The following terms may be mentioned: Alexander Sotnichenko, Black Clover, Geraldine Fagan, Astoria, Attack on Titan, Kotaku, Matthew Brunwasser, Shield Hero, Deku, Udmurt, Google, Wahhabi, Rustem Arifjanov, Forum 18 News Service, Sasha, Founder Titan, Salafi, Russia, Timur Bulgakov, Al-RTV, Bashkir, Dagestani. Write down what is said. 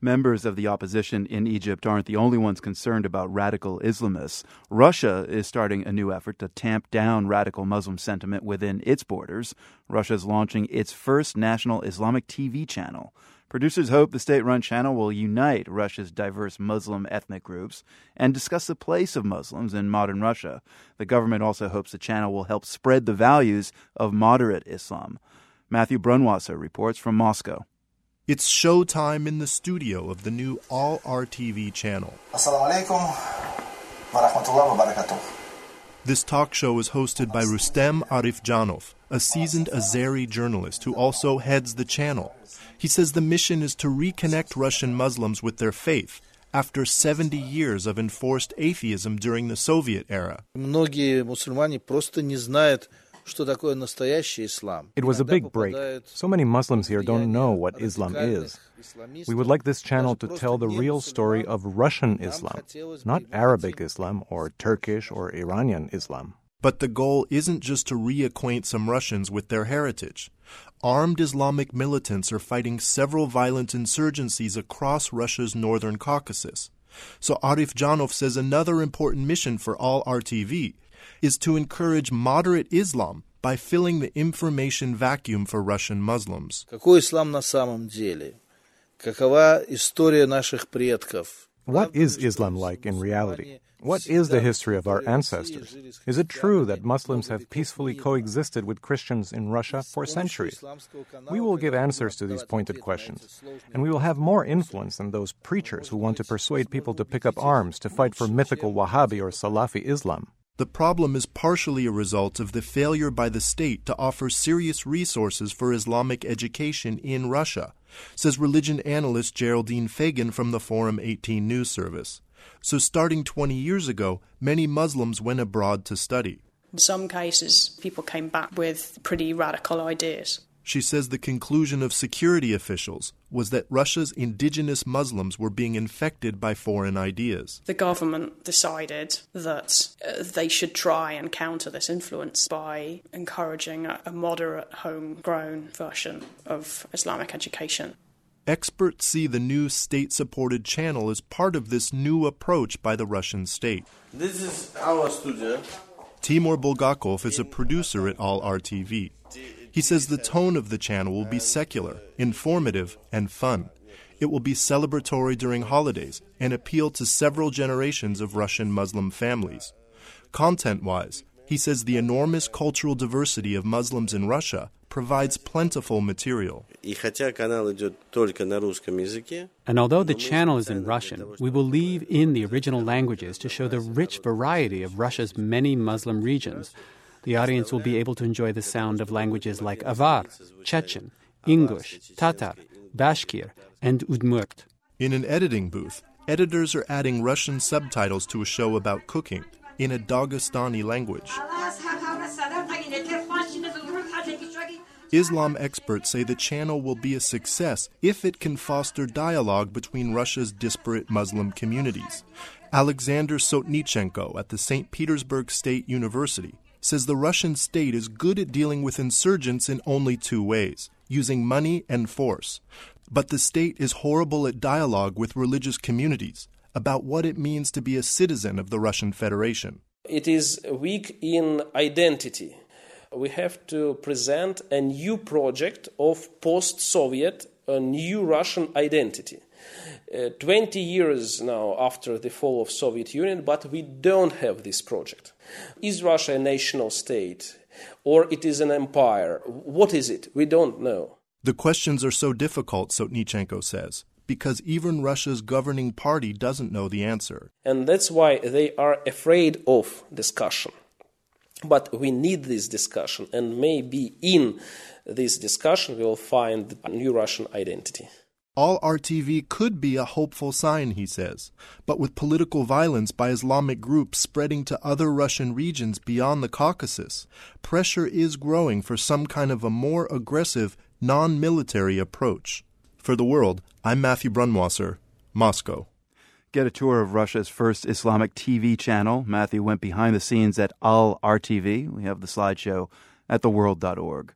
Members of the opposition in Egypt aren't the only ones concerned about radical Islamists. Russia is starting a new effort to tamp down radical Muslim sentiment within its borders. Russia's launching its first national Islamic TV channel. Producers hope the state-run channel will unite Russia's diverse Muslim ethnic groups and discuss the place of Muslims in modern Russia. The government also hopes the channel will help spread the values of moderate Islam. Matthew Brunwasser reports from Moscow. It's showtime in the studio of the new Al-RTV channel. Assalamu alaikum wa rahmatullahi wa barakatuh. This talk show is hosted by Rustem Arifjanov, a seasoned Azeri journalist who also heads the channel. He says the mission is to reconnect Russian Muslims with their faith after 70 years of enforced atheism during the Soviet era. Many Muslims just don't know. It was a big break. So many Muslims here don't know what Islam is. We would like this channel to tell the real story of Russian Islam, not Arabic Islam or Turkish or Iranian Islam. But the goal isn't just to reacquaint some Russians with their heritage. Armed Islamic militants are fighting several violent insurgencies across Russia's northern Caucasus. So Arifjanov says another important mission for Al-RTV is to encourage moderate Islam by filling the information vacuum for Russian Muslims. What is Islam like in reality? What is the history of our ancestors? Is it true that Muslims have peacefully coexisted with Christians in Russia for centuries? We will give answers to these pointed questions, and we will have more influence than those preachers who want to persuade people to pick up arms to fight for mythical Wahhabi or Salafi Islam. The problem is partially a result of the failure by the state to offer serious resources for Islamic education in Russia, says religion analyst Geraldine Fagan from the Forum 18 News Service. So starting 20 years ago, many Muslims went abroad to study. In some cases, people came back with pretty radical ideas. She says the conclusion of security officials was that Russia's indigenous Muslims were being infected by foreign ideas. The government decided that they should try and counter this influence by encouraging a moderate, homegrown version of Islamic education. Experts see the new state-supported channel as part of this new approach by the Russian state. This is our studio. Timur Bulgakov is a producer at Al-RTV. He says the tone of the channel will be secular, informative, and fun. It will be celebratory during holidays and appeal to several generations of Russian Muslim families. Content-wise, he says the enormous cultural diversity of Muslims in Russia provides plentiful material. And although the channel is in Russian, we will leave in the original languages to show the rich variety of Russia's many Muslim regions. The audience will be able to enjoy the sound of languages like Avar, Chechen, English, Tatar, Bashkir, and Udmurt. In an editing booth, editors are adding Russian subtitles to a show about cooking in a Dagestani language. Islam experts say the channel will be a success if it can foster dialogue between Russia's disparate Muslim communities. Alexander Sotnichenko at the St. Petersburg State University says the Russian state is good at dealing with insurgents in only two ways, using money and force. But the state is horrible at dialogue with religious communities about what it means to be a citizen of the Russian Federation. It is weak in identity. We have to present a new project of post-Soviet, a new Russian identity. 20 years now after the fall of Soviet Union, but we don't have this project. Is Russia a national state or it is an empire? What is it? We don't know. The questions are so difficult, Sotnichenko says, because even Russia's governing party doesn't know the answer. And that's why they are afraid of discussion. But we need this discussion, and maybe in this discussion we will find a new Russian identity. Al-RTV could be a hopeful sign, he says, but with political violence by Islamic groups spreading to other Russian regions beyond the Caucasus, pressure is growing for some kind of a more aggressive, non-military approach. For The World, I'm Matthew Brunwasser, Moscow. Get a tour of Russia's first Islamic TV channel. Matthew went behind the scenes at Al-RTV. We have the slideshow at theworld.org.